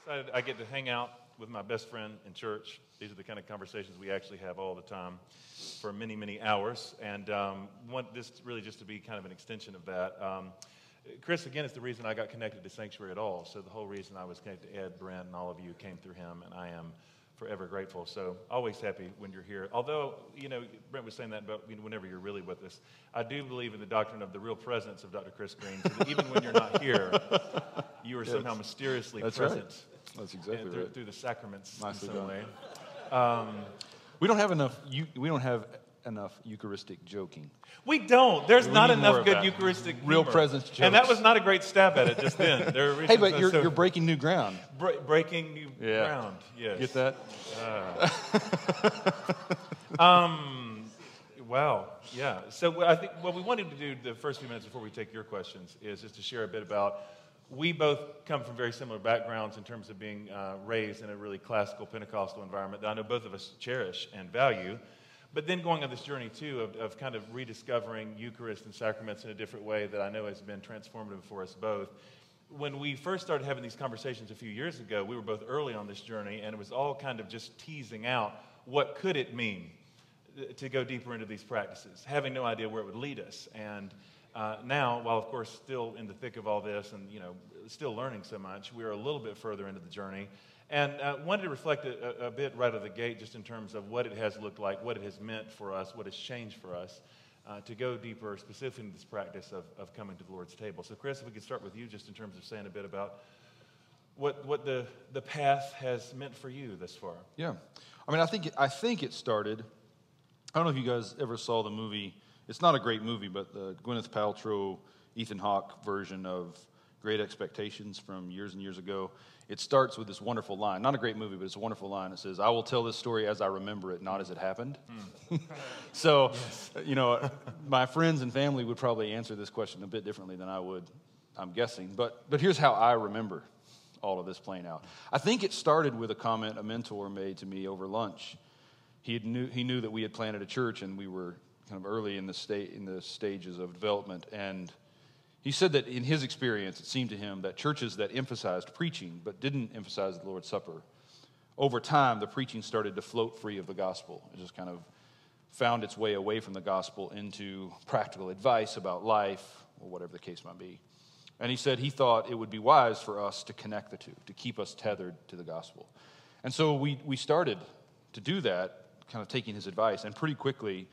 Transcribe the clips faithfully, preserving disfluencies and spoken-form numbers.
excited I get to hang out with my best friend in church. These are the kind of conversations we actually have all the time for many, many hours. And um, want this really just to be kind of an extension of that. Um, Chris, again, is the reason I got connected to Sanctuary at all. So the whole reason I was connected to Ed, Brent, and all of you came through him, and I am forever grateful. So always happy when you're here. Although, you know, Brent was saying that about whenever you're really with us. I do believe in the doctrine of the real presence of Doctor Chris Green, so that even when you're not here, you are yes. somehow mysteriously That's present. Right. That's exactly through, right. Through the sacraments, nicely in some done. Way. Um, we don't have enough. We don't have enough Eucharistic joking. We don't. There's we not enough good Eucharistic real humor. Presence jokes. And that was not a great stab at it just then. There are hey, but you're, so you're breaking new ground. Bre- breaking new yeah. ground. Yes. Get that? Uh, um. Wow. Yeah. So I think what we wanted to do the first few minutes before we take your questions is just to share a bit about. We both come from very similar backgrounds in terms of being uh, raised in a really classical Pentecostal environment that I know both of us cherish and value. But then going on this journey, too, of, of kind of rediscovering Eucharist and sacraments in a different way that I know has been transformative for us both. When we first started having these conversations a few years ago, we were both early on this journey, and it was all kind of just teasing out what could it mean to go deeper into these practices, having no idea where it would lead us. And Uh, now, while of course still in the thick of all this and, you know, still learning so much, we are a little bit further into the journey. And uh, wanted to reflect a, a bit right out of the gate just in terms of what it has looked like, what it has meant for us, what has changed for us uh, to go deeper specifically into this practice of, of coming to the Lord's table. So, Chris, if we could start with you just in terms of saying a bit about what what the, the path has meant for you this far. Yeah. I mean, I think it, I think it started, I don't know if you guys ever saw the movie. It's not a great movie, but the Gwyneth Paltrow, Ethan Hawke version of Great Expectations from years and years ago, it starts with this wonderful line. Not a great movie, but it's a wonderful line. It says, "I will tell this story as I remember it, not as it happened." Mm. So, yes. you know, my friends and family would probably answer this question a bit differently than I would, I'm guessing. But but here's how I remember all of this playing out. I think it started with a comment a mentor made to me over lunch. He had knew he knew that we had planted a church and we were kind of early in the state in the stages of development, and he said that in his experience, it seemed to him that churches that emphasized preaching but didn't emphasize the Lord's Supper, over time the preaching started to float free of the gospel. It just kind of found its way away from the gospel into practical advice about life or whatever the case might be. And he said he thought it would be wise for us to connect the two, to keep us tethered to the gospel. And so we we started to do that, kind of taking his advice, and pretty quickly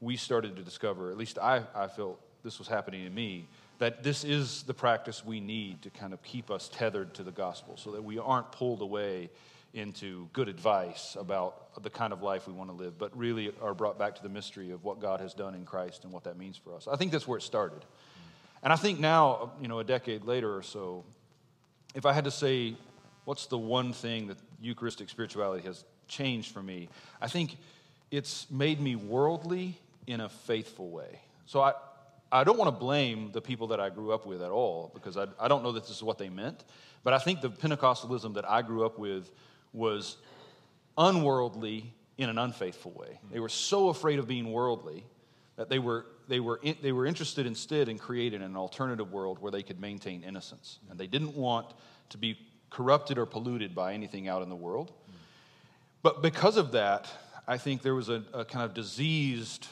we started to discover, at least I, I felt this was happening to me, that this is the practice we need to kind of keep us tethered to the gospel so that we aren't pulled away into good advice about the kind of life we want to live, but really are brought back to the mystery of what God has done in Christ and what that means for us. I think that's where it started. And I think now, you know, a decade later or so, if I had to say, what's the one thing that Eucharistic spirituality has changed for me, I think it's made me worldly in a faithful way. So I, I don't want to blame the people that I grew up with at all, because I, I don't know that this is what they meant, but I think the Pentecostalism that I grew up with was unworldly in an unfaithful way. They were so afraid of being worldly that they were they were in, they were interested instead in creating an alternative world where they could maintain innocence, and they didn't want to be corrupted or polluted by anything out in the world. But because of that, I think there was a, a kind of diseased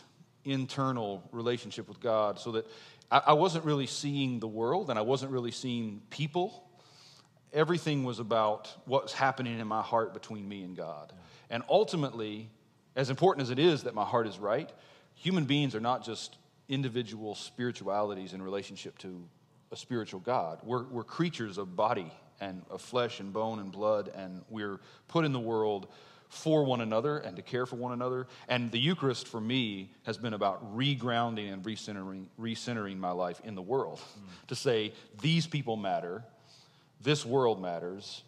internal relationship with God, so that I, I wasn't really seeing the world and I wasn't really seeing people. Everything was about what's happening in my heart between me and God. Yeah. And ultimately, as important as it is that my heart is right, human beings are not just individual spiritualities in relationship to a spiritual God. We're, we're creatures of body and of flesh and bone and blood, and we're put in the world for one another and to care for one another. And the Eucharist for me has been about regrounding and recentering, recentering my life in the world mm. to say, these people matter, this world matters,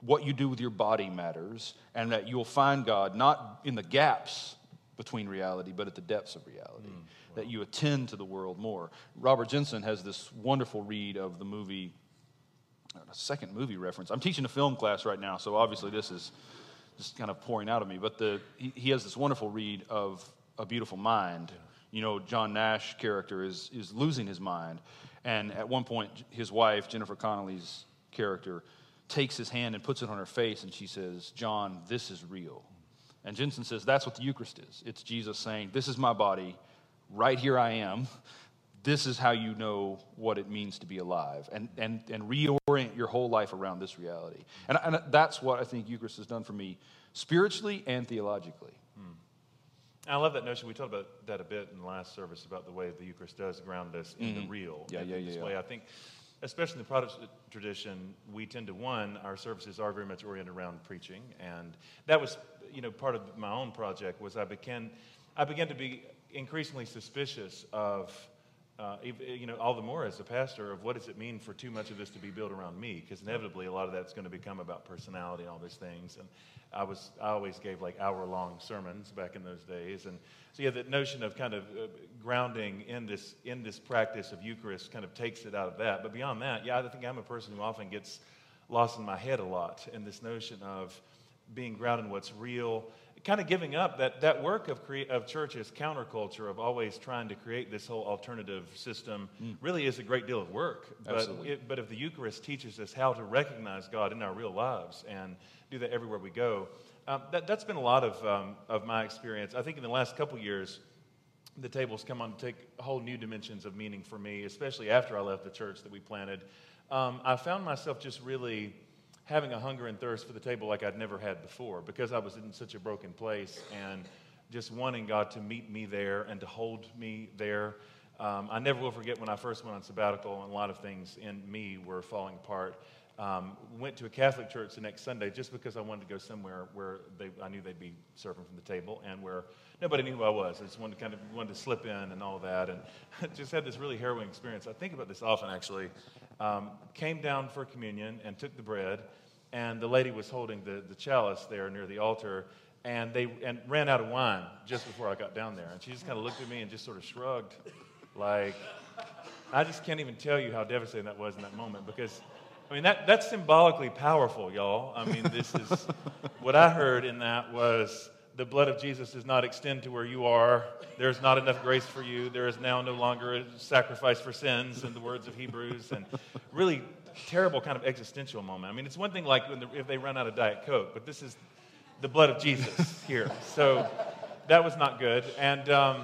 what you do with your body matters, and that you'll find God not in the gaps between reality, but at the depths of reality, mm. wow. that you attend to the world more. Robert Jenson has this wonderful read of the movie, a second movie reference. I'm teaching a film class right now, so obviously this is just kind of pouring out of me, but the he, he has this wonderful read of A Beautiful Mind. Yeah. You know, John Nash character is is losing his mind, and at one point his wife Jennifer Connelly's character takes his hand and puts it on her face, and she says, John, this is real. And Jensen says, that's what the Eucharist is. It's Jesus saying, this is my body, right here I am. This is how you know what it means to be alive, and and and reorient your whole life around this reality. And, and that's what I think Eucharist has done for me spiritually and theologically. Hmm. I love that notion. We talked about that a bit in the last service about the way the Eucharist does ground us in mm-hmm. the real. Yeah, yeah, yeah, yeah. I think, especially in the Protestant tradition, we tend to, one, our services are very much oriented around preaching. And that was, you know, part of my own project was I began, I began to be increasingly suspicious of, Uh, you know, all the more as a pastor, of what does it mean for too much of this to be built around me? Because inevitably, a lot of that's going to become about personality and all these things. And I was, I always gave like hour-long sermons back in those days. And so yeah, that notion of kind of uh, grounding in this in this practice of Eucharist kind of takes it out of that. But beyond that, yeah, I think I'm a person who often gets lost in my head a lot in this notion of being grounded in what's real. Kind of giving up that, that work of cre- of church's counterculture of always trying to create this whole alternative system mm. really is a great deal of work. But, it, but if the Eucharist teaches us how to recognize God in our real lives and do that everywhere we go, um, that, that's been a lot of um, of my experience. I think in the last couple years, the table's come on to take whole new dimensions of meaning for me, especially after I left the church that we planted. Um, I found myself just really having a hunger and thirst for the table like I'd never had before, because I was in such a broken place and just wanting God to meet me there and to hold me there. Um, I never will forget when I first went on sabbatical and a lot of things in me were falling apart. Um, went to a Catholic church the next Sunday just because I wanted to go somewhere where they, I knew they'd be serving from the table and where nobody knew who I was. I just wanted to kind of wanted to slip in and all that, and just had this really harrowing experience. I think about this often actually. Um, came down for communion and took the bread, and the lady was holding the, the chalice there near the altar, and they and ran out of wine just before I got down there. And she just kind of looked at me and just sort of shrugged. Like, I just can't even tell you how devastating that was in that moment, because, I mean, that that's symbolically powerful, y'all. I mean, this is, what I heard in that was, the blood of Jesus does not extend to where you are. There is not enough grace for you. There is now no longer a sacrifice for sins, in the words of Hebrews, and really terrible kind of existential moment. I mean, it's one thing like when the, if they run out of Diet Coke, but this is the blood of Jesus here. So that was not good. And um,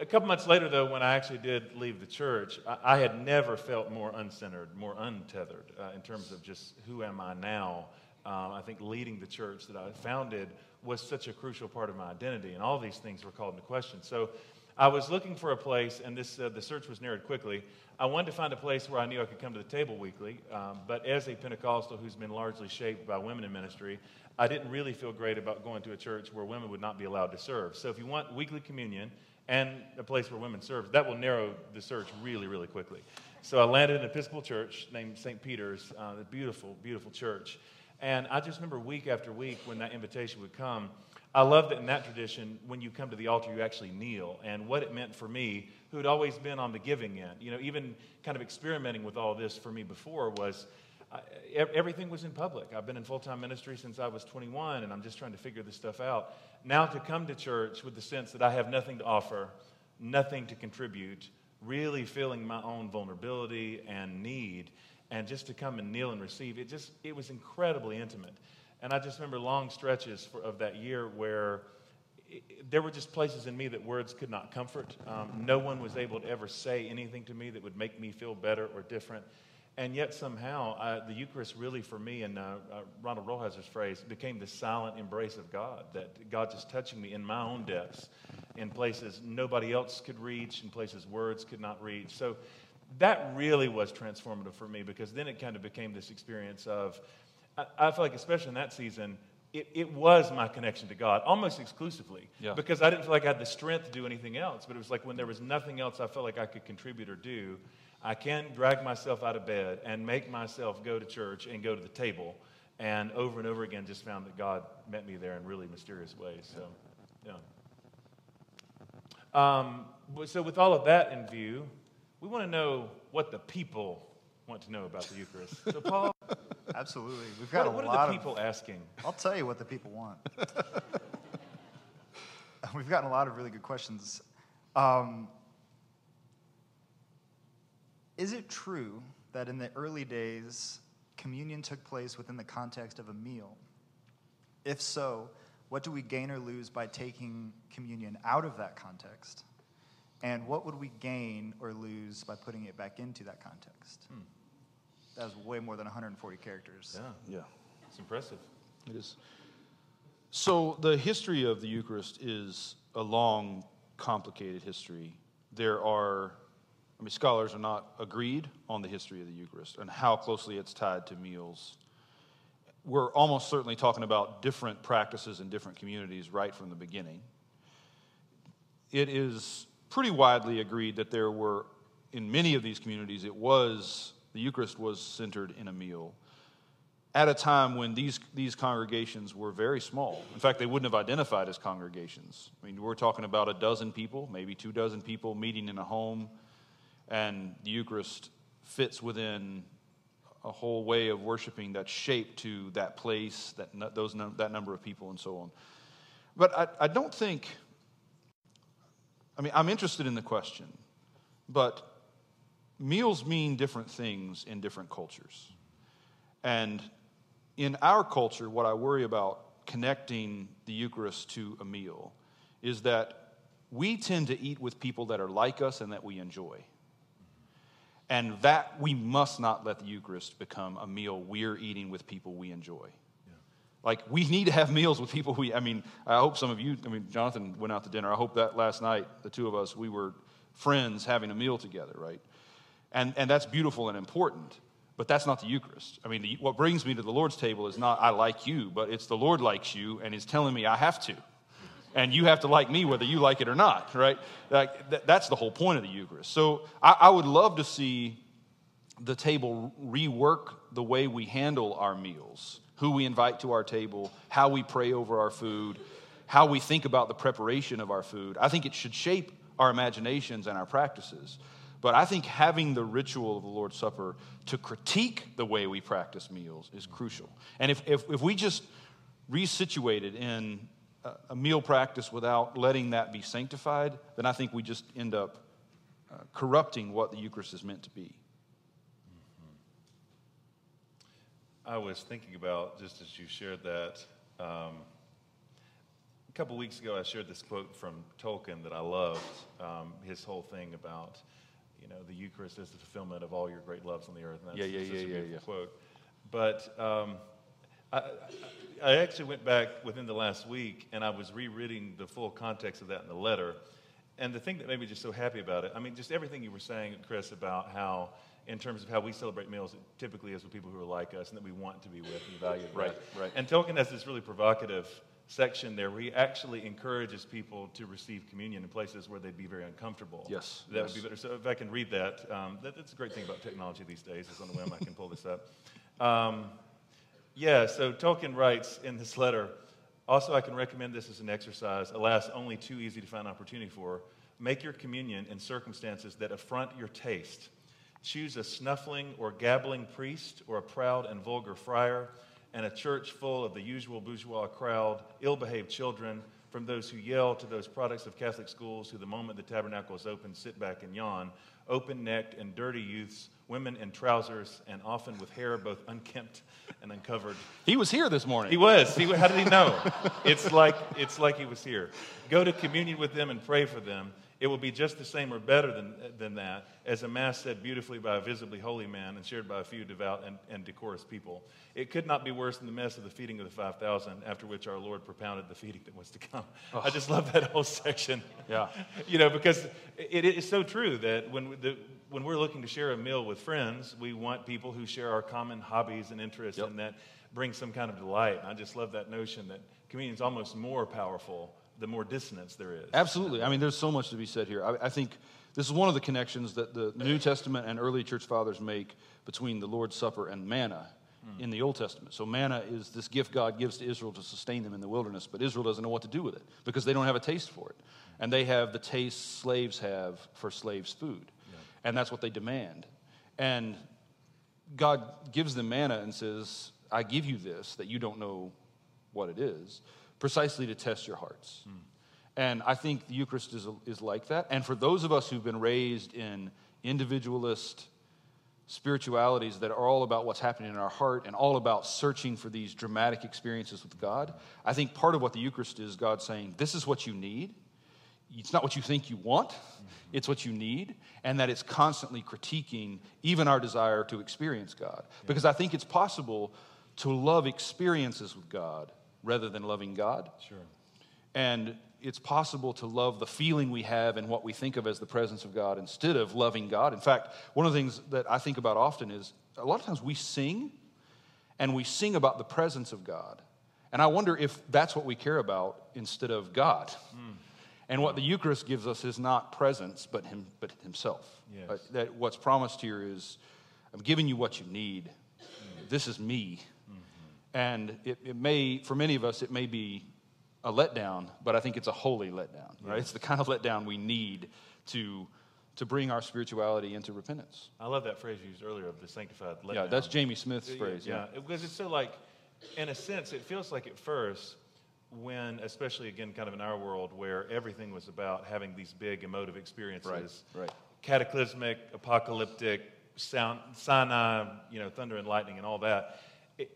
a couple months later, though, when I actually did leave the church, I, I had never felt more uncentered, more untethered uh, in terms of just who am I now. Um, I think leading the church that I founded was such a crucial part of my identity, and all these things were called into question. So I was looking for a place, and this uh, the search was narrowed quickly. I wanted to find a place where I knew I could come to the table weekly, um, but as a Pentecostal who's been largely shaped by women in ministry, I didn't really feel great about going to a church where women would not be allowed to serve. So if you want weekly communion and a place where women serve, that will narrow the search really, really quickly. So I landed in an Episcopal church named Saint Peter's, uh, a beautiful, beautiful church. And I just remember week after week when that invitation would come, I loved that in that tradition, when you come to the altar, you actually kneel. And what it meant for me, who had always been on the giving end, you know, even kind of experimenting with all this for me before, was I, everything was in public. I've been in full-time ministry since I was twenty-one, and I'm just trying to figure this stuff out. Now to come to church with the sense that I have nothing to offer, nothing to contribute, really feeling my own vulnerability and need, and just to come and kneel and receive, it just, it was incredibly intimate. And I just remember long stretches for, of that year where it, there were just places in me that words could not comfort. Um, no one was able to ever say anything to me that would make me feel better or different. And yet somehow, I, the Eucharist really for me, in uh, uh, Ronald Rolheiser's phrase, became the silent embrace of God, that God just touching me in my own depths, in places nobody else could reach, in places words could not reach. So that really was transformative for me, because then it kind of became this experience of, I, I feel like especially in that season, it, it was my connection to God almost exclusively, yeah. because I didn't feel like I had the strength to do anything else, but it was like when there was nothing else I felt like I could contribute or do, I can drag myself out of bed and make myself go to church and go to the table, and over and over again just found that God met me there in really mysterious ways. So, yeah. Um, so with all of that in view, we want to know what the people want to know about the Eucharist. So, Paul? Absolutely. We've got what, a what lot of... What are the people of, asking? I'll tell you what the people want. We've gotten a lot of really good questions. Um, is it true that in the early days communion took place within the context of a meal? If so, what do we gain or lose by taking communion out of that context? And what would we gain or lose by putting it back into that context? Hmm. That was way more than one hundred forty characters. Yeah, yeah, it's impressive. It is. So the history of the Eucharist is a long, complicated history. There are, I mean, scholars are not agreed on the history of the Eucharist and how closely it's tied to meals. We're almost certainly talking about different practices in different communities right from the beginning. It is pretty widely agreed that there were, in many of these communities, it was, the Eucharist was centered in a meal at a time when these, these congregations were very small. In fact, they wouldn't have identified as congregations. I mean, we're talking about a dozen people, maybe two dozen people meeting in a home, and the Eucharist fits within a whole way of worshiping that's shaped to that place, that those that number of people, and so on. But I, I don't think, I mean, I'm interested in the question, but meals mean different things in different cultures. And in our culture, what I worry about connecting the Eucharist to a meal is that we tend to eat with people that are like us and that we enjoy. And that we must not let the Eucharist become a meal we're eating with people we enjoy. Yeah. Like, we need to have meals with people we, I mean, I hope some of you, I mean, Jonathan went out to dinner. I hope that last night, the two of us, we were friends having a meal together, right? And and that's beautiful and important, but that's not the Eucharist. I mean, the, what brings me to the Lord's table is not I like you, but it's the Lord likes you and is telling me I have to. And you have to like me whether you like it or not, right? Like, th- that's the whole point of the Eucharist. So I-, I would love to see the table rework the way we handle our meals, who we invite to our table, how we pray over our food, how we think about the preparation of our food. I think it should shape our imaginations and our practices. But I think having the ritual of the Lord's Supper to critique the way we practice meals is crucial. And if if, if we just resituate it in a meal practice without letting that be sanctified, then I think we just end up uh, corrupting what the Eucharist is meant to be. Mm-hmm. I was thinking about, just as you shared that, um, a couple weeks ago I shared this quote from Tolkien that I loved, um, his whole thing about, you know, the Eucharist is the fulfillment of all your great loves on the earth. And that's yeah, yeah, yeah, a yeah, beautiful yeah. quote. But Um, I, I actually went back within the last week, and I was rereading the full context of that in the letter. And the thing that made me just so happy about it, I mean, just everything you were saying, Chris, about how, in terms of how we celebrate meals, it typically is with people who are like us and that we want to be with and value. Right, that. right. And Tolkien has this really provocative section there where he actually encourages people to receive communion in places where they'd be very uncomfortable. Yes. That yes. would be better. So if I can read that, um, that, that's a great thing about technology these days. It's on a whim. I can pull this up. Um, Yeah, so Tolkien writes in this letter, also I can recommend this as an exercise, alas, only too easy to find opportunity for. Make your communion in circumstances that affront your taste. Choose a snuffling or gabbling priest or a proud and vulgar friar and a church full of the usual bourgeois crowd, ill-behaved children, from those who yell to those products of Catholic schools who the moment the tabernacle is open sit back and yawn, open-necked and dirty youths, women in trousers, and often with hair both unkempt and uncovered. He was here this morning. He was. He, how did he know? It's like it's like he was here. Go to communion with them and pray for them. It will be just the same or better than than that, as a Mass said beautifully by a visibly holy man and shared by a few devout and, and decorous people. It could not be worse than the mess of the feeding of the five thousand, after which our Lord propounded the feeding that was to come. Oh. I just love that whole section. Yeah. You know, because it is so true that when the, when we're looking to share a meal with friends, we want people who share our common hobbies and interests, yep. and that brings some kind of delight. And I just love that notion that communion is almost more powerful the more dissonance there is. Absolutely. I mean, there's so much to be said here. I, I think this is one of the connections that the New Testament and early church fathers make between the Lord's Supper and manna mm. in the Old Testament. So manna is this gift God gives to Israel to sustain them in the wilderness, but Israel doesn't know what to do with it because they don't have a taste for it. And they have the taste slaves have for slaves' food. Yeah. And that's what they demand. And God gives them manna and says, I give you this that you don't know what it is, precisely to test your hearts. Mm. And I think the Eucharist is is like that. And for those of us who've been raised in individualist, spiritualities that are all about what's happening in our heart and all about searching for these dramatic experiences with God, I think part of what the Eucharist is God saying, this is what you need. It's not what you think you want. It's what you need. And that it's constantly critiquing even our desire to experience God. Yeah. Because I think it's possible to love experiences with God rather than loving God. Sure. And it's possible to love the feeling we have and what we think of as the presence of God instead of loving God. In fact, one of the things that I think about often is a lot of times we sing and we sing about the presence of God. And I wonder if that's what we care about instead of God. Mm. And what the Eucharist gives us is not presence, but him, but himself. Yes. Uh, that what's promised here is, I'm giving you what you need. Mm. This is me. Mm-hmm. And it, it may, for many of us, it may be a letdown, but I think it's a holy letdown, right? Yes. It's the kind of letdown we need to to bring our spirituality into repentance. I love that phrase you used earlier of the sanctified letdown. Yeah, that's Jamie Smith's yeah, phrase. Yeah, yeah, because it's so like, in a sense, it feels like at first when, especially again, kind of in our world where everything was about having these big emotive experiences, right, right. cataclysmic, apocalyptic, sound, Sinai, you know, thunder and lightning and all that.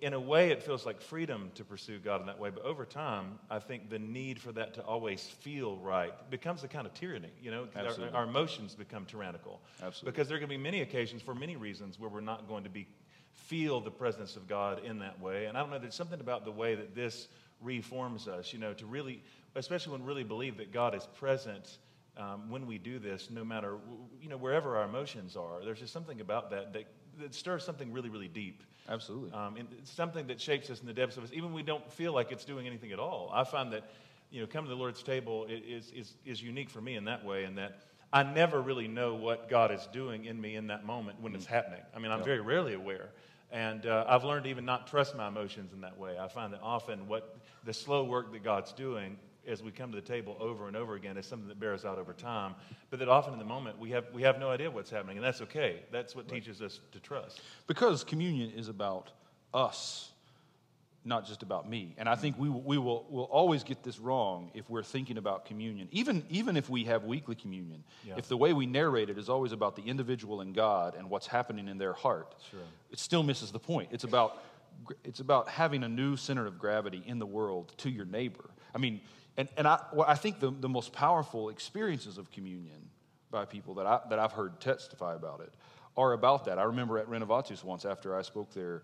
In a way, it feels like freedom to pursue God in that way. But over time, I think the need for that to always feel right becomes a kind of tyranny. You know, our, our emotions become tyrannical. Absolutely. Because there are going to be many occasions, for many reasons, where we're not going to be feel the presence of God in that way. And I don't know, there's something about the way that this reforms us, you know, to really, especially when we really believe that God is present um, when we do this, no matter, you know, wherever our emotions are. There's just something about that that It stirs something really, really deep. Absolutely. Um, and it's something that shapes us in the depths of us, even when we don't feel like it's doing anything at all. I find that, you know, coming to the Lord's table is is is unique for me in that way, in that I never really know what God is doing in me in that moment when mm. it's happening. I mean, I'm yeah. very rarely aware. And uh, I've learned to even not trust my emotions in that way. I find that often what the slow work that God's doing as we come to the table over and over again is something that bears out over time, but that often in the moment we have we have no idea what's happening, and that's okay. That's what right. teaches us to trust. Because communion is about us, not just about me. And I think we we will will always get this wrong if we're thinking about communion, even even if we have weekly communion. Yeah. If the way we narrate it is always about the individual and God and what's happening in their heart, sure. it still misses the point. It's about it's about having a new center of gravity in the world to your neighbor. I mean. And, and I, well, I think the, the most powerful experiences of communion by people that, I, that I've heard testify about it are about that. I remember at Renovatus once after I spoke there,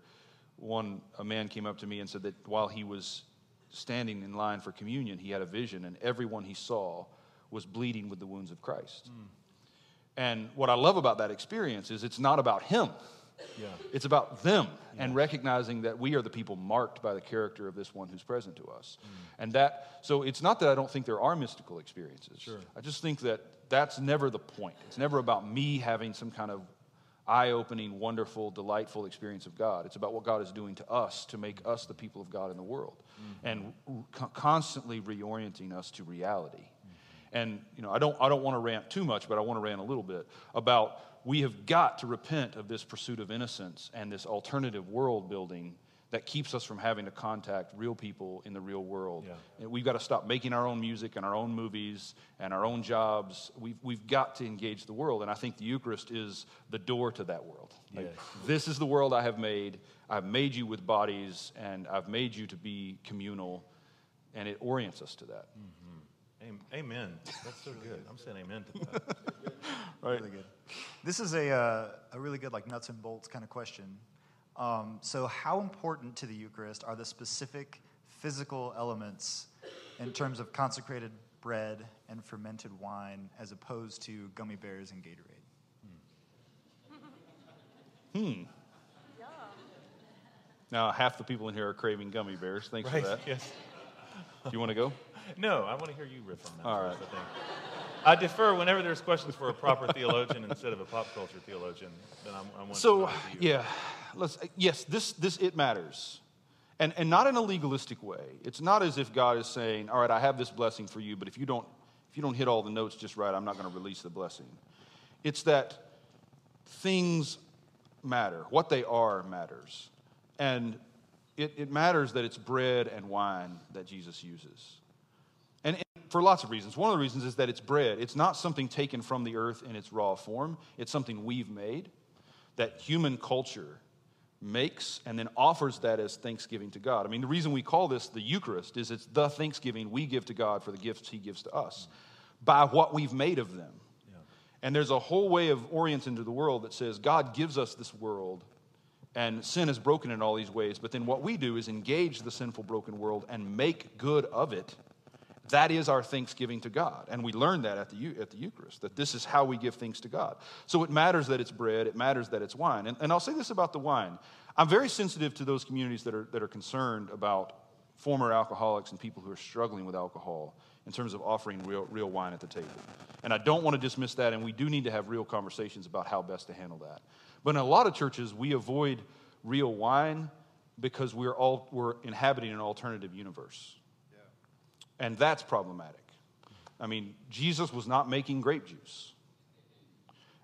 one a man came up to me and said that while he was standing in line for communion, he had a vision, and everyone he saw was bleeding with the wounds of Christ. Mm. And what I love about that experience is it's not about him. Yeah. It's about them yeah. and recognizing that we are the people marked by the character of this one who's present to us. Mm. And that, so it's not that I don't think there are mystical experiences. Sure. I just think that that's never the point. It's never about me having some kind of eye-opening, wonderful, delightful experience of God. It's about what God is doing to us to make us the people of God in the world mm-hmm. and co- constantly reorienting us to reality. Mm-hmm. And, you know, I don't, I don't want to rant too much, but I want to rant a little bit about we have got to repent of this pursuit of innocence and this alternative world building that keeps us from having to contact real people in the real world. Yeah. And we've got to stop making our own music and our own movies and our own jobs. We've, we've got to engage the world, and I think the Eucharist is the door to that world. Like, yes. This is the world I have made. I've made you with bodies, and I've made you to be communal, and it orients us to that. Mm-hmm. Amen. That's so good. I'm saying amen to that. Right. Really good. This is a uh, a really good like nuts and bolts kind of question. Um, so how important to the Eucharist are the specific physical elements in terms of consecrated bread and fermented wine as opposed to gummy bears and Gatorade? Hmm. hmm. Yeah. Now half the people in here are craving gummy bears. Thanks right. for that. Yes. Do you want to go? No, I want to hear you riff on that. All right. I, think. I defer whenever there's questions for a proper theologian instead of a pop culture theologian. Then I'm, I want so, to So, yeah, let's, yes, this, this it matters. And, and not in a legalistic way. It's not as if God is saying, all right, I have this blessing for you, but if you don't, if you don't hit all the notes just right, I'm not going to release the blessing. It's that things matter. What they are matters. And it, it matters that it's bread and wine that Jesus uses. And for lots of reasons. One of the reasons is that it's bread. It's not something taken from the earth in its raw form. It's something we've made. that human culture makes and then offers that as thanksgiving to God. I mean, the reason we call this the Eucharist is it's the thanksgiving we give to God for the gifts he gives to us by what we've made of them. Yeah. And there's a whole way of orienting to the world that says God gives us this world and sin is broken in all these ways, but then what we do is engage the sinful, broken world and make good of it. That is our thanksgiving to God. And we learn that at the at the Eucharist, that this is how we give thanks to God. So it matters that it's bread. It matters that it's wine. And, and I'll say this about the wine. I'm very sensitive to those communities that are that are concerned about former alcoholics and people who are struggling with alcohol in terms of offering real real wine at the table. And I don't want to dismiss that, and we do need to have real conversations about how best to handle that. But in a lot of churches, we avoid real wine because we're all we're inhabiting an alternative universe. And that's problematic. I mean, Jesus was not making grape juice.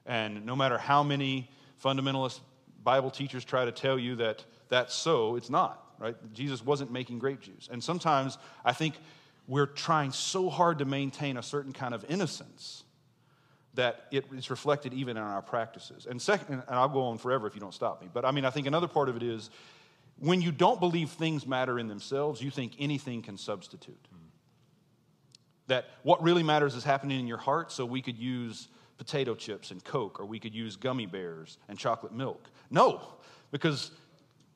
And no matter how many fundamentalist Bible teachers try to tell you that that's so, it's not, right? Jesus wasn't making grape juice. And sometimes I think we're trying so hard to maintain a certain kind of innocence that it is reflected even in our practices. And second, and I'll go on forever if you don't stop me, but I mean, I think another part of it is when you don't believe things matter in themselves, you think anything can substitute. That what really matters is happening in your heart, so we could use potato chips and Coke, or we could use gummy bears and chocolate milk. No, because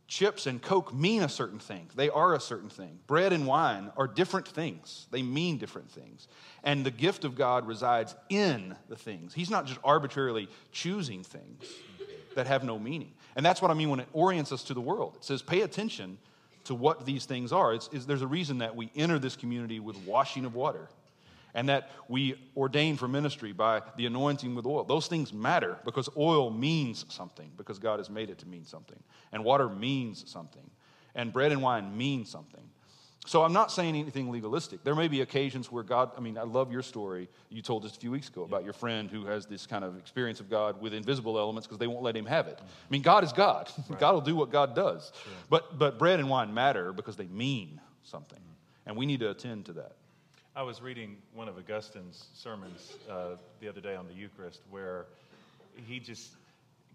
chips and Coke mean a certain thing. They are a certain thing. Bread and wine are different things. They mean different things. And the gift of God resides in the things. He's not just arbitrarily choosing things that have no meaning. And that's what I mean when it orients us to the world. It says, pay attention to what these things are. It's, it's, there's a reason that we enter this community with washing of water and that we ordain for ministry by the anointing with oil. Those things matter because oil means something, because God has made it to mean something. And water means something. And bread and wine mean something. So I'm not saying anything legalistic. There may be occasions where God, I mean, I love your story you told just a few weeks ago about your friend who has this kind of experience of God with invisible elements because they won't let him have it. I mean, God is God. Right. God will do what God does. Yeah. But but bread and wine matter because they mean something, and we need to attend to that. I was reading one of Augustine's sermons uh, the other day on the Eucharist where he just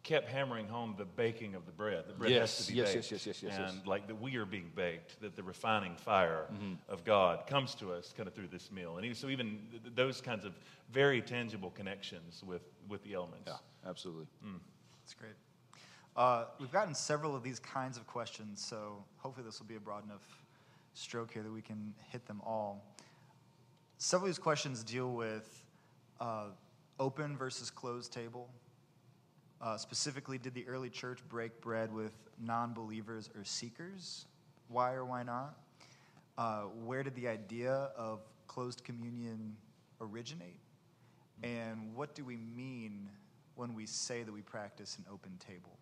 kept hammering home the baking of the bread. The bread yes, has to be yes, baked. Yes, yes, yes, yes, and yes. Like that we are being baked, that the refining fire mm-hmm. of God comes to us kind of through this meal. And even, so even th- those kinds of very tangible connections with, with the elements. Yeah, absolutely. Mm. That's great. Uh, we've gotten several of these kinds of questions, so hopefully this will be a broad enough stroke here that we can hit them all. Several of these questions deal with uh, open versus closed table. Uh, specifically, did the early church break bread with non-believers or seekers? Why or why not? Uh, where did the idea of closed communion originate? And what do we mean when we say that we practice an open table?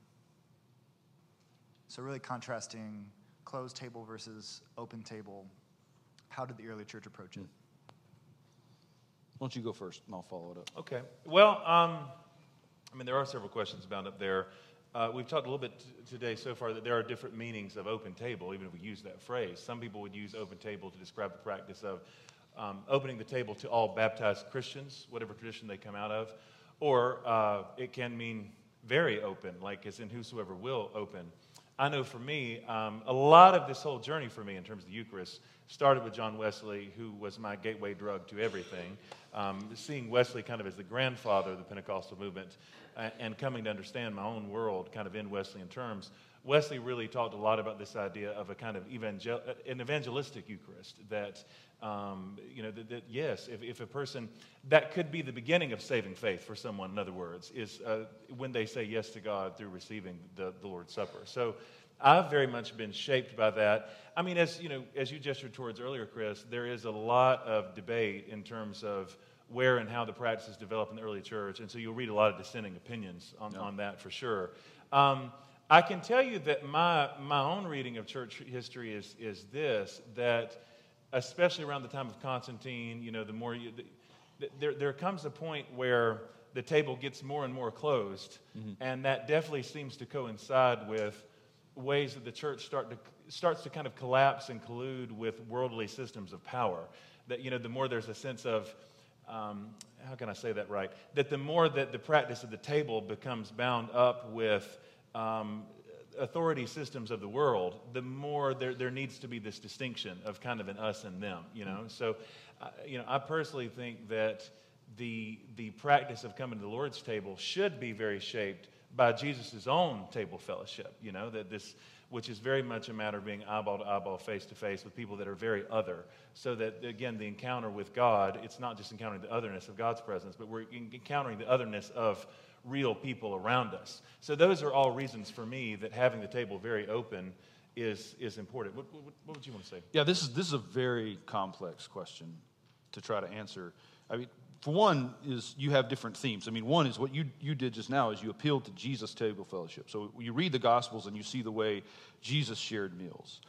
So really contrasting closed table versus open table. How did the early church approach it? Why don't you go first, and I'll follow it up. Okay. Well, um... I mean, there are several questions bound up there. Uh, we've talked a little bit t- today so far that there are different meanings of open table, even if we use that phrase. Some people would use open table to describe the practice of um, opening the table to all baptized Christians, whatever tradition they come out of. Or uh, it can mean very open, like as in whosoever will open. I know for me, um, a lot of this whole journey for me in terms of the Eucharist started with John Wesley, who was my gateway drug to everything. Um, seeing Wesley kind of as the grandfather of the Pentecostal movement uh, and coming to understand my own world kind of in Wesleyan terms, Wesley really talked a lot about this idea of a kind of evangel- an evangelistic Eucharist that, um, you know, that, that yes, if, if a person, that could be the beginning of saving faith for someone, in other words, is uh, when they say yes to God through receiving the, the Lord's Supper. So I've very much been shaped by that. I mean, as you know, as you gestured towards earlier, Chris, there is a lot of debate in terms of where and how the practices developed in the early church, and so you'll read a lot of dissenting opinions on, yeah. on that for sure. Um, I can tell you that my my own reading of church history is is this, that especially around the time of Constantine, you know, the more you, the, there there comes a point where the table gets more and more closed, mm-hmm. and that definitely seems to coincide with ways that the church start to starts to kind of collapse and collude with worldly systems of power. That, you know, the more there's a sense of um, how can I say that right? That the more that the practice of the table becomes bound up with um, authority systems of the world, the more there there needs to be this distinction of kind of an us and them, you know? So, uh, you know, I personally think that the the practice of coming to the Lord's table should be very shaped by Jesus' own table fellowship, you know, that this, which is very much a matter of being eyeball to eyeball, face to face with people that are very other. So that, again, the encounter with God, it's not just encountering the otherness of God's presence, but we're encountering the otherness of real people around us. So those are all reasons for me that having the table very open is is important. What, what, what would you want to say? Yeah, this is this is a very complex question to try to answer. I mean, for one is you have different themes. I mean, one is what you you did just now is you appealed to Jesus' table fellowship. So you read the Gospels and you see the way Jesus shared meals.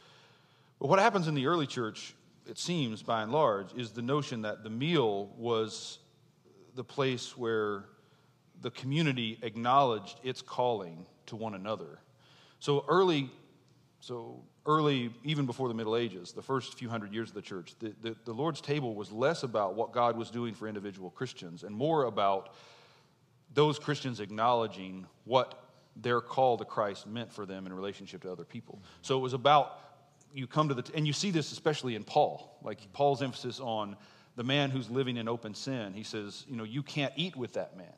But what happens in the early church, it seems, by and large, is the notion that the meal was the place where the community acknowledged its calling to one another. So early, so early, even before the Middle Ages, the first few hundred years of the church, the, the, the Lord's table was less about what God was doing for individual Christians and more about those Christians acknowledging what their call to Christ meant for them in relationship to other people. So it was about, you come to the, t- and you see this especially in Paul, like Paul's emphasis on the man who's living in open sin. He says, you know, you can't eat with that man.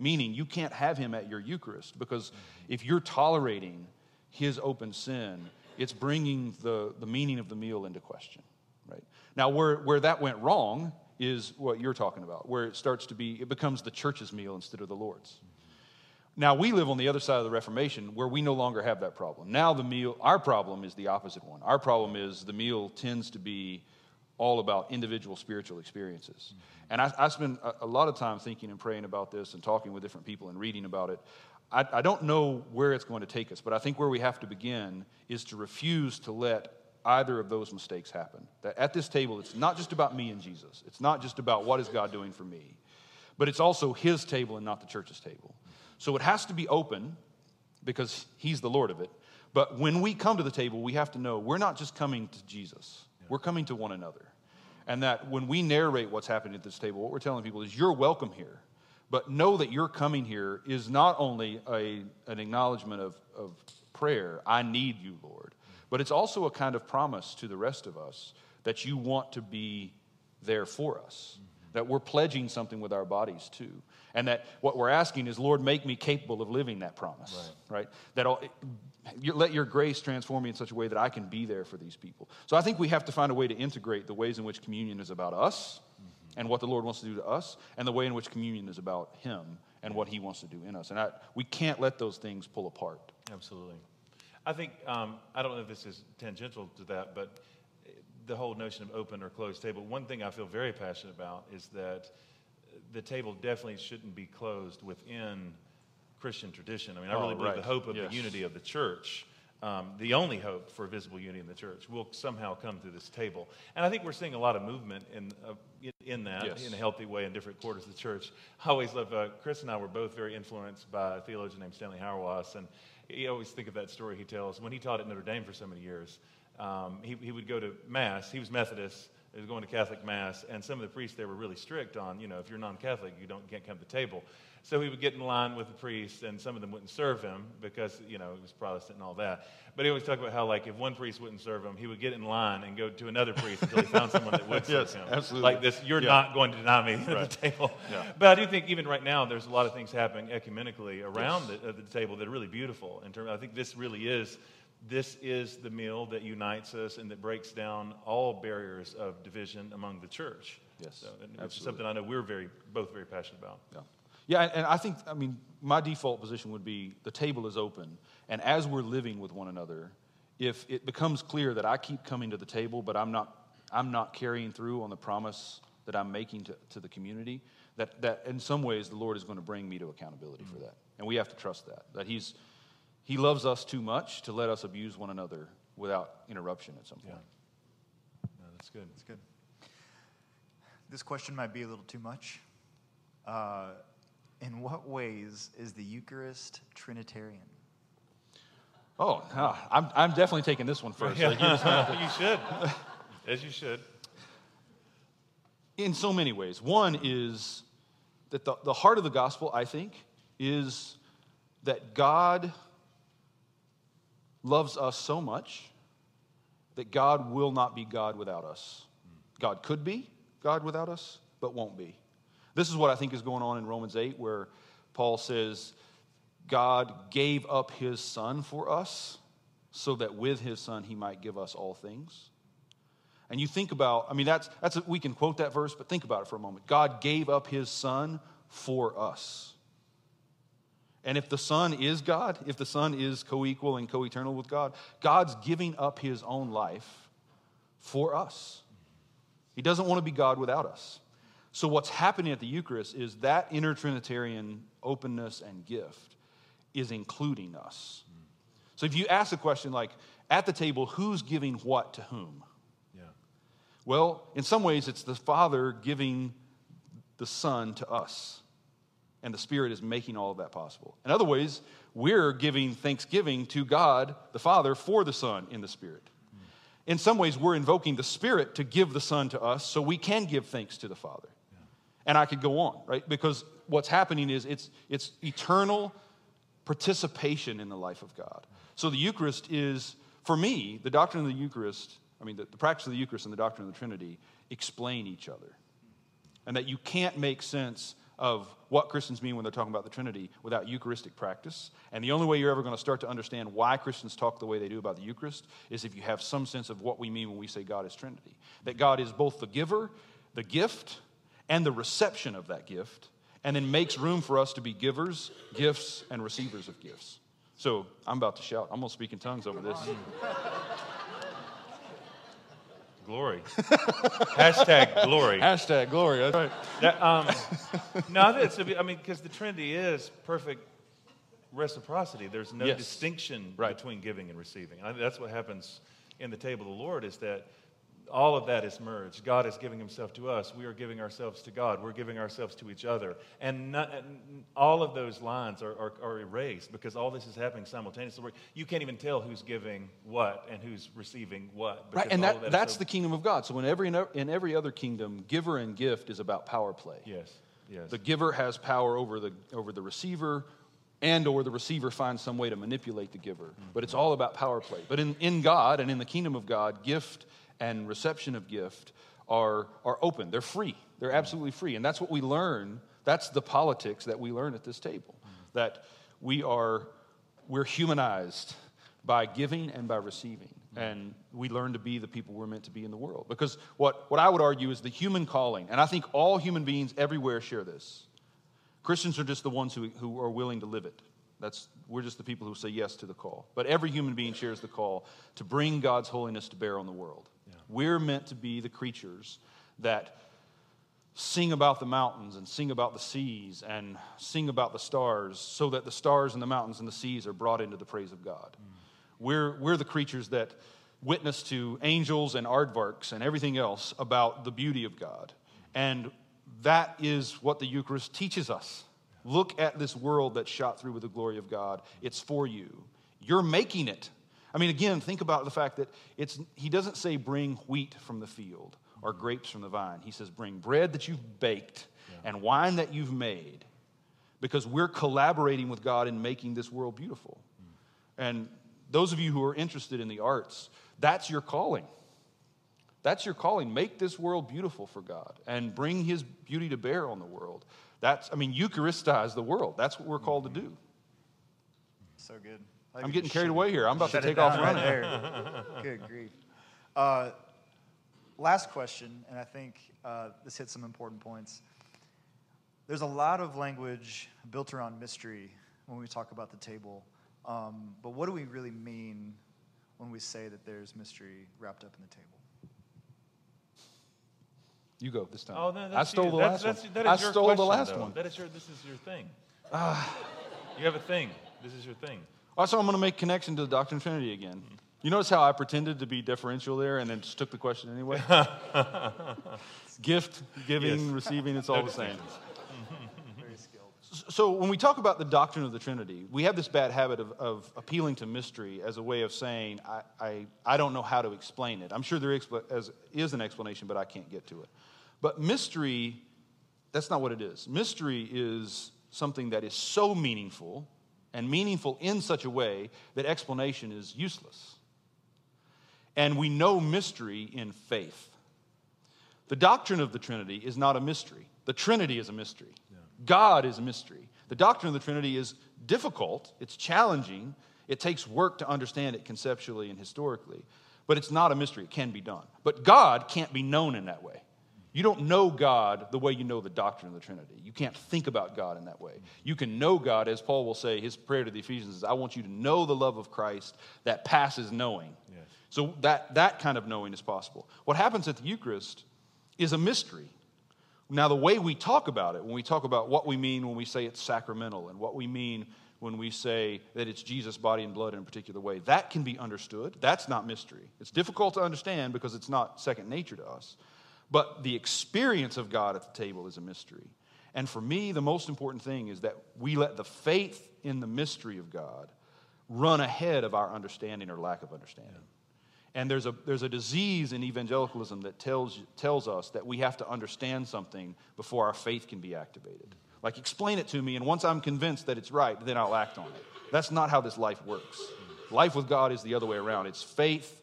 Meaning you can't have him at your Eucharist, because if you're tolerating his open sin, it's bringing the, the meaning of the meal into question, right? Now, where, where that went wrong is what you're talking about, where it starts to be, it becomes the church's meal instead of the Lord's. Now, we live on the other side of the Reformation where we no longer have that problem. Now, the meal, our problem is the opposite one. Our problem is the meal tends to be all about individual spiritual experiences. Mm-hmm. And I, I spend a, a lot of time thinking and praying about this and talking with different people and reading about it. I, I don't know where it's going to take us, but I think where we have to begin is to refuse to let either of those mistakes happen. That at this table, it's not just about me and Jesus. It's not just about what is God doing for me, but it's also his table and not the church's table. So it has to be open because he's the Lord of it. But when we come to the table, we have to know we're not just coming to Jesus. We're coming to one another. And that when we narrate what's happening at this table, what we're telling people is you're welcome here, but know that your coming here is not only a, an acknowledgement of, of prayer, I need you, Lord, but it's also a kind of promise to the rest of us that you want to be there for us, mm-hmm. that we're pledging something with our bodies too. And that what we're asking is, Lord, make me capable of living that promise, right? right? That all, let your grace transform me in such a way that I can be there for these people. So I think we have to find a way to integrate the ways in which communion is about us mm-hmm. and what the Lord wants to do to us, and the way in which communion is about him and what he wants to do in us. And I, we can't let those things pull apart. Absolutely. I think, um, I don't know if this is tangential to that, but the whole notion of open or closed table, one thing I feel very passionate about is that the table definitely shouldn't be closed within Christian tradition. I mean, I really oh, believe right. the hope of yes. the unity of the church, um, the only hope for visible unity in the church, will somehow come through this table. And I think we're seeing a lot of movement in uh, in, in that, yes. in a healthy way in different quarters of the church. I always love, uh, Chris and I were both very influenced by a theologian named Stanley Hauerwas, and you always think of that story he tells. When he taught at Notre Dame for so many years, um, he, he would go to Mass. He was Methodist. He was going to Catholic Mass, and some of the priests there were really strict on, you know, if you're non-Catholic, you don't can't come to the table. So he would get in line with the priests, and some of them wouldn't serve him because, you know, he was Protestant and all that. But he always talked about how, like, if one priest wouldn't serve him, he would get in line and go to another priest until he found someone that would serve yes, him. Absolutely. Like this, you're yeah. not going to deny me right. at the table. Yeah. But I do think even right now there's a lot of things happening ecumenically around yes. the, the table that are really beautiful. In terms, I think this really is... This is the meal that unites us and that breaks down all barriers of division among the church. Yes, so, which is something I know we're very, both very passionate about. Yeah, yeah, and I think, I mean, my default position would be the table is open, and as we're living with one another, if it becomes clear that I keep coming to the table, but I'm not, I'm not carrying through on the promise that I'm making to, to the community, that that in some ways the Lord is going to bring me to accountability mm-hmm. for that, and we have to trust that that He's. He loves us too much to let us abuse one another without interruption at some point. Yeah. No, that's good. That's good. This question might be a little too much. Uh, in what ways is the Eucharist Trinitarian? Oh, no, I'm I'm definitely taking this one first. Yeah. Like you, you should, as you should. in so many ways. One is that the, the heart of the gospel, I think, is that God loves us so much that God will not be God without us. God could be God without us, but won't be. This is what I think is going on in Romans eight, where Paul says, God gave up his son for us so that with his son he might give us all things. And you think about, I mean, that's that's a, we can quote that verse, but think about it for a moment. God gave up his son for us. And if the Son is God, if the Son is co-equal and co-eternal with God, God's giving up his own life for us. He doesn't want to be God without us. So what's happening at the Eucharist is that inner Trinitarian openness and gift is including us. So if you ask the question, like, at the table, who's giving what to whom? Yeah. Well, in some ways, it's the Father giving the Son to us. And the Spirit is making all of that possible. In other ways, we're giving thanksgiving to God, the Father, for the Son in the Spirit. Mm. In some ways, we're invoking the Spirit to give the Son to us so we can give thanks to the Father. Yeah. And I could go on, right? Because what's happening is it's it's eternal participation in the life of God. So the Eucharist is, for me, the doctrine of the Eucharist, I mean, the, the practice of the Eucharist and the doctrine of the Trinity explain each other. And that you can't make sense of what Christians mean when they're talking about the Trinity without Eucharistic practice. And the only way you're ever going to start to understand why Christians talk the way they do about the Eucharist is if you have some sense of what we mean when we say God is Trinity. That God is both the giver, the gift, and the reception of that gift, and then makes room for us to be givers, gifts, and receivers of gifts. So I'm about to shout. I'm going to speak in tongues over this. Glory. Hashtag glory. Hashtag glory. That's right. That, um, no, that's, I mean, because the Trinity is perfect reciprocity. There's no yes. distinction right. between giving and receiving. I mean, that's what happens in the table of the Lord, is that all of that is merged. God is giving himself to us. We are giving ourselves to God. We're giving ourselves to each other. And, not, and all of those lines are, are, are erased because all this is happening simultaneously. You can't even tell who's giving what and who's receiving what. Right, and that, that that's so... the kingdom of God. So in every, in every other kingdom, giver and gift is about power play. Yes, yes. The giver has power over the over the receiver, and or the receiver finds some way to manipulate the giver. Mm-hmm. But it's all about power play. But in, in God and in the kingdom of God, gift and reception of gift are are open. They're free. They're absolutely free. And that's what we learn. That's the politics that we learn at this table. That we are, we're humanized by giving and by receiving. And we learn to be the people we're meant to be in the world. Because what, what I would argue is the human calling, and I think all human beings everywhere share this. Christians are just the ones who, who are willing to live it. That's we're just the people who say yes to the call. But every human being shares the call to bring God's holiness to bear on the world. We're meant to be the creatures that sing about the mountains and sing about the seas and sing about the stars so that the stars and the mountains and the seas are brought into the praise of God. Mm. We're, we're the creatures that witness to angels and aardvarks and everything else about the beauty of God. And that is what the Eucharist teaches us. Look at this world that's shot through with the glory of God. It's for you. You're making it. I mean, again, think about the fact that it's he doesn't say bring wheat from the field or grapes from the vine. He says bring bread that you've baked yeah. and wine that you've made, because we're collaborating with God in making this world beautiful. Mm. And those of you who are interested in the arts, that's your calling. That's your calling. Make this world beautiful for God and bring his beauty to bear on the world. That's, I mean, Eucharistize the world. That's what we're called mm-hmm. to do. So good. I'm getting carried away here. I'm about to take off running. There. Good grief. Uh, last question, and I think uh, this hits some important points. There's a lot of language built around mystery when we talk about the table, um, but what do we really mean when we say that there's mystery wrapped up in the table? You go this time. Oh, no, that's I stole you. the that's, last that's, one. That is I your stole question, the last though. one. That is your. This is your thing. Uh, you have a thing. This is your thing. Also, I'm going to make connection to the doctrine of Trinity again. You notice how I pretended to be deferential there and then just took the question anyway? Gift, giving, yes. receiving, it's all no the same. Very skilled. So when we talk about the doctrine of the Trinity, we have this bad habit of, of appealing to mystery as a way of saying, I, I, I don't know how to explain it. I'm sure there is an explanation, but I can't get to it. But mystery, that's not what it is. Mystery is something that is so meaningful and meaningful in such a way that explanation is useless. And we know mystery in faith. The doctrine of the Trinity is not a mystery. The Trinity is a mystery. Yeah. God is a mystery. The doctrine of the Trinity is difficult. It's challenging. It takes work to understand it conceptually and historically. But it's not a mystery. It can be done. But God can't be known in that way. You don't know God the way you know the doctrine of the Trinity. You can't think about God in that way. You can know God, as Paul will say, his prayer to the Ephesians is, I want you to know the love of Christ that passes knowing. Yes. So that, that kind of knowing is possible. What happens at the Eucharist is a mystery. Now, the way we talk about it, when we talk about what we mean when we say it's sacramental and what we mean when we say that it's Jesus' body and blood in a particular way, that can be understood. That's not mystery. It's difficult to understand because it's not second nature to us. But the experience of God at the table is a mystery. And for me, the most important thing is that we let the faith in the mystery of God run ahead of our understanding or lack of understanding. Yeah. And there's a there's a disease in evangelicalism that tells tells us that we have to understand something before our faith can be activated. Like, explain it to me, and once I'm convinced that it's right, then I'll act on it. That's not how this life works. Life with God is the other way around. It's faith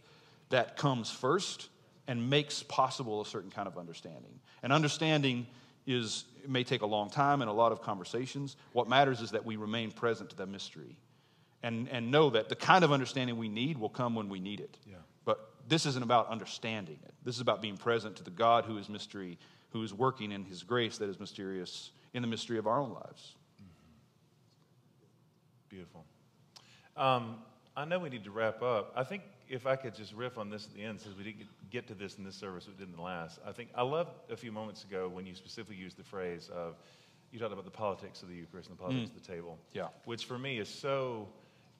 that comes first and makes possible a certain kind of understanding. And understanding is it may take a long time and a lot of conversations. What matters is that we remain present to the mystery and, and know that the kind of understanding we need will come when we need it. Yeah. But this isn't about understanding it. This is about being present to the God who is mystery, who is working in his grace that is mysterious in the mystery of our own lives. Mm-hmm. Beautiful. Um, I know we need to wrap up. I think if I could just riff on this at the end, since we didn't get to this in this service, it didn't last. I think I loved a few moments ago when you specifically used the phrase of, you talked about the politics of the Eucharist and the politics mm. of the table, yeah. which for me is so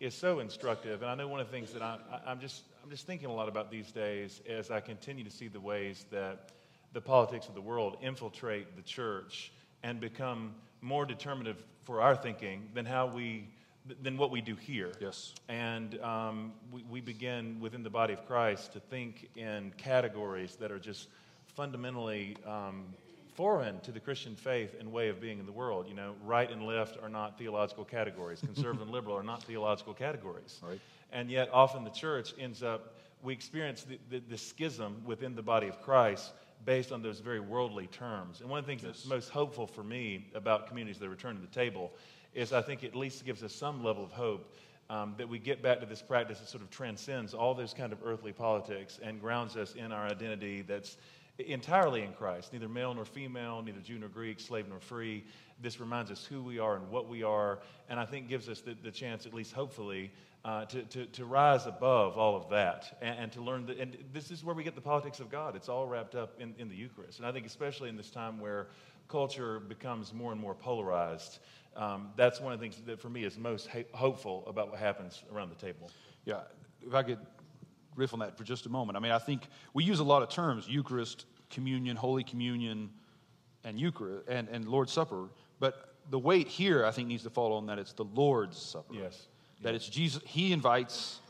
is so instructive. And I know one of the things that I, I, I'm just I'm just thinking a lot about these days as I continue to see the ways that the politics of the world infiltrate the church and become more determinative for our thinking than how we than what we do here. Yes. And um, we, we begin within the body of Christ to think in categories that are just fundamentally um, foreign to the Christian faith and way of being in the world. You know, right and left are not theological categories. Conservative and liberal are not theological categories. Right. And yet often the church ends up, we experience the, the, the schism within the body of Christ based on those very worldly terms. And one of the things yes. that's most hopeful for me about communities that return to the table is I think at least gives us some level of hope um, that we get back to this practice that sort of transcends all those kind of earthly politics and grounds us in our identity that's entirely in Christ, neither male nor female, neither Jew nor Greek, slave nor free. This reminds us who we are and what we are, and I think gives us the, the chance, at least hopefully, Uh, to, to, to rise above all of that and, and to learn that, and this is where we get the politics of God. It's all wrapped up in, in the Eucharist. And I think especially in this time where culture becomes more and more polarized, um, that's one of the things that for me is most ha- hopeful about what happens around the table. Yeah, if I could riff on that for just a moment. I mean, I think we use a lot of terms, Eucharist, communion, Holy Communion, and Eucharist, and, and Lord's Supper, but the weight here, I think, needs to fall on that it's the Lord's Supper. Yes. That it's Jesus, he invites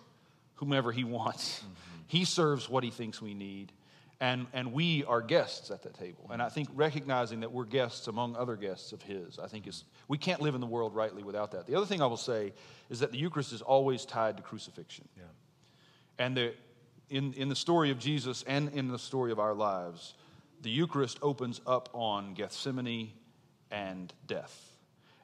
whomever he wants. Mm-hmm. He serves what he thinks we need. And and we are guests at that table. And I think recognizing that we're guests among other guests of his, I think is, we can't live in the world rightly without that. The other thing I will say is that the Eucharist is always tied to crucifixion. Yeah. And the, in, in the story of Jesus and in the story of our lives, the Eucharist opens up on Gethsemane and death.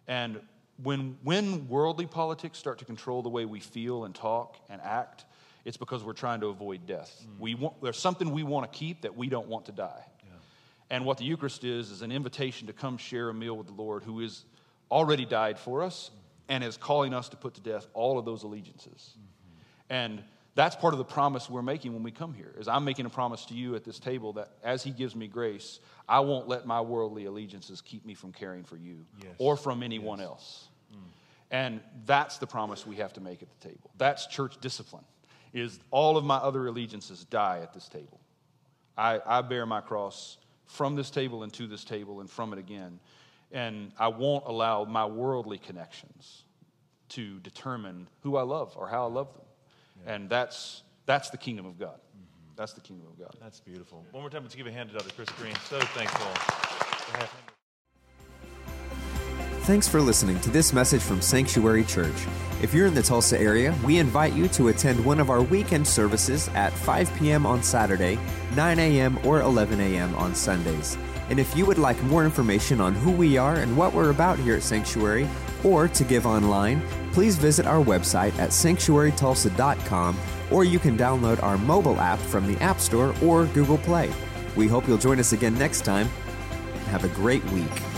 And When when worldly politics start to control the way we feel and talk and act, it's because we're trying to avoid death. Mm. We want, there's something we want to keep that we don't want to die. Yeah. And what the Eucharist is is an invitation to come share a meal with the Lord who has already died for us mm. and is calling us to put to death all of those allegiances. Mm-hmm. And that's part of the promise we're making when we come here, is I'm making a promise to you at this table that as he gives me grace, I won't let my worldly allegiances keep me from caring for you yes. or from anyone yes. else. Mm. And that's the promise we have to make at the table. That's church discipline, is all of my other allegiances die at this table. I, I bear my cross from this table and to this table and from it again. And I won't allow my worldly connections to determine who I love or how I love them. And that's that's the kingdom of God. Mm-hmm. That's the kingdom of God. That's beautiful. One more time, let's give a hand to Doctor Chris Green. So thankful to have him. Thanks for listening to this message from Sanctuary Church. If you're in the Tulsa area, we invite you to attend one of our weekend services at five p.m. on Saturday, nine a.m. or eleven a.m. on Sundays. And if you would like more information on who we are and what we're about here at Sanctuary, or to give online, please visit our website at sanctuary tulsa dot com, or you can download our mobile app from the App Store or Google Play. We hope you'll join us again next time. Have a great week.